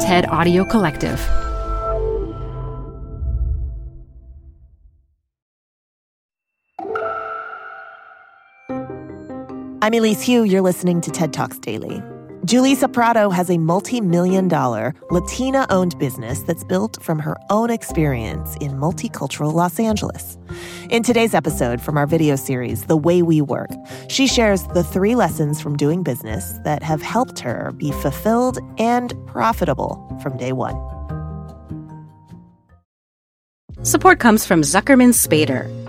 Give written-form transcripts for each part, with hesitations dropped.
TED Audio Collective. I'm Elise Hu. You're listening to TED Talks Daily. Julissa Prado has a multi-million-dollar Latina-owned business that's built from her own experience in multicultural Los Angeles. In today's episode from our video series, The Way We Work, she shares the 3 lessons from doing business that have helped her be fulfilled and profitable from day one. Support comes from Zuckerman Spader.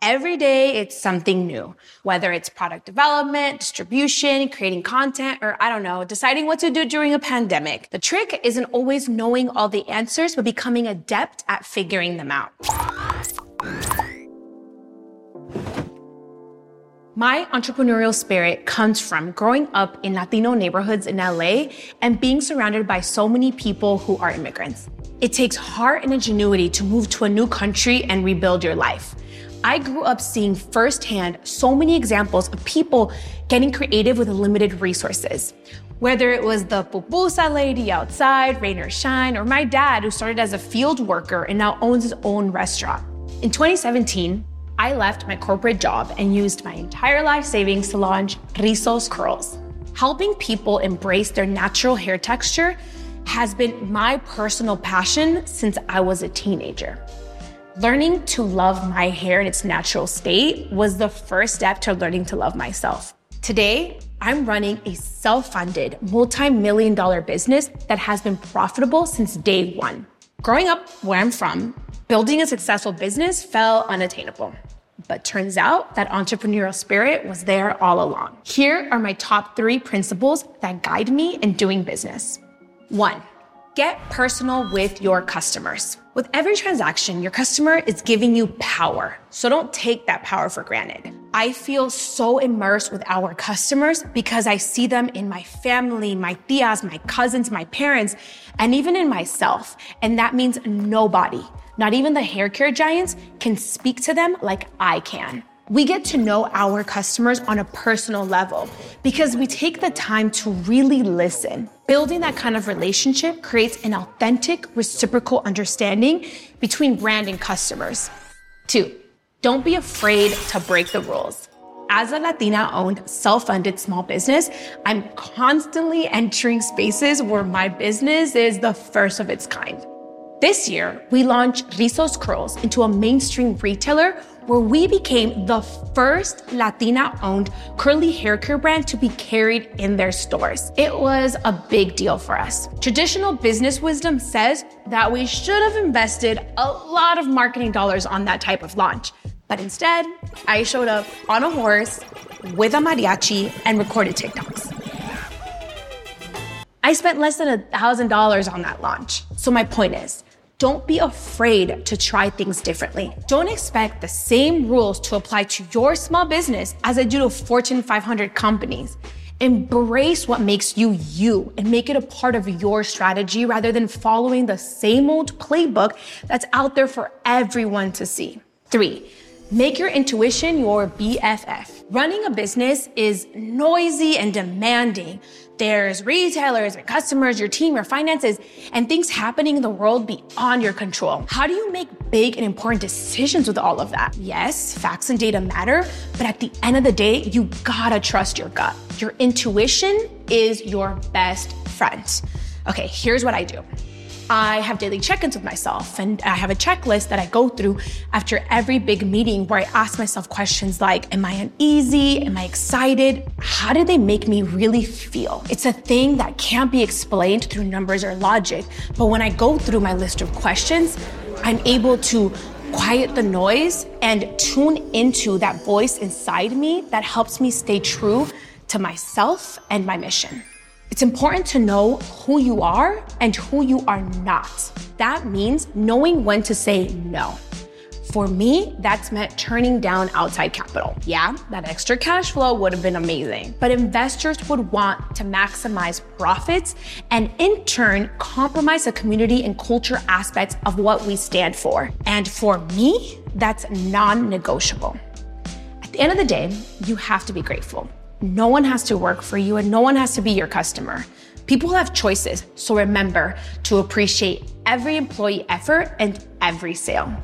Every day, it's something new, whether it's product development, distribution, creating content, or deciding what to do during a pandemic. The trick isn't always knowing all the answers, but becoming adept at figuring them out. My entrepreneurial spirit comes from growing up in Latino neighborhoods in LA and being surrounded by so many people who are immigrants. It takes heart and ingenuity to move to a new country and rebuild your life. I grew up seeing firsthand so many examples of people getting creative with limited resources. Whether it was the pupusa lady outside, rain or shine, or my dad who started as a field worker and now owns his own restaurant. In 2017, I left my corporate job and used my entire life savings to launch Rizos Curls. Helping people embrace their natural hair texture has been my personal passion since I was a teenager. Learning to love my hair in its natural state was the first step to learning to love myself. Today, I'm running a self-funded, multi-million-dollar business that has been profitable since day one. Growing up where I'm from, building a successful business felt unattainable. But turns out that entrepreneurial spirit was there all along. Here are my top 3 principles that guide me in doing business. 1. Get personal with your customers. With every transaction, your customer is giving you power, so don't take that power for granted. I feel so immersed with our customers because I see them in my family, my tias, my cousins, my parents, and even in myself. And that means nobody, not even the hair care giants, can speak to them like I can. We get to know our customers on a personal level because we take the time to really listen. Building that kind of relationship creates an authentic, reciprocal understanding between brand and customers. 2, don't be afraid to break the rules. As a Latina-owned, self-funded small business, I'm constantly entering spaces where my business is the first of its kind. This year, we launched Rizos Curls into a mainstream retailer where we became the first Latina-owned curly hair care brand to be carried in their stores. It was a big deal for us. Traditional business wisdom says that we should have invested a lot of marketing dollars on that type of launch. But instead, I showed up on a horse with a mariachi and recorded TikToks. I spent less than $1,000 on that launch. So my point is, don't be afraid to try things differently. Don't expect the same rules to apply to your small business as they do to Fortune 500 companies. Embrace what makes you you and make it a part of your strategy rather than following the same old playbook that's out there for everyone to see. 3, make your intuition your BFF. Running a business is noisy and demanding, There's retailers, your customers, your team, your finances, and things happening in the world beyond your control. How do you make big and important decisions with all of that? Yes, facts and data matter, but at the end of the day, you gotta trust your gut. Your intuition is your best friend. Okay, here's what I do. I have daily check-ins with myself, and I have a checklist that I go through after every big meeting where I ask myself questions like, am I uneasy? Am I excited? How do they make me really feel? It's a thing that can't be explained through numbers or logic, but when I go through my list of questions, I'm able to quiet the noise and tune into that voice inside me that helps me stay true to myself and my mission. It's important to know who you are and who you are not. That means knowing when to say no. For me, that's meant turning down outside capital. Yeah, that extra cash flow would have been amazing, but investors would want to maximize profits and in turn, compromise the community and culture aspects of what we stand for. And for me, that's non-negotiable. At the end of the day, you have to be grateful. No one has to work for you and no one has to be your customer. People have choices, so remember to appreciate every employee effort and every sale.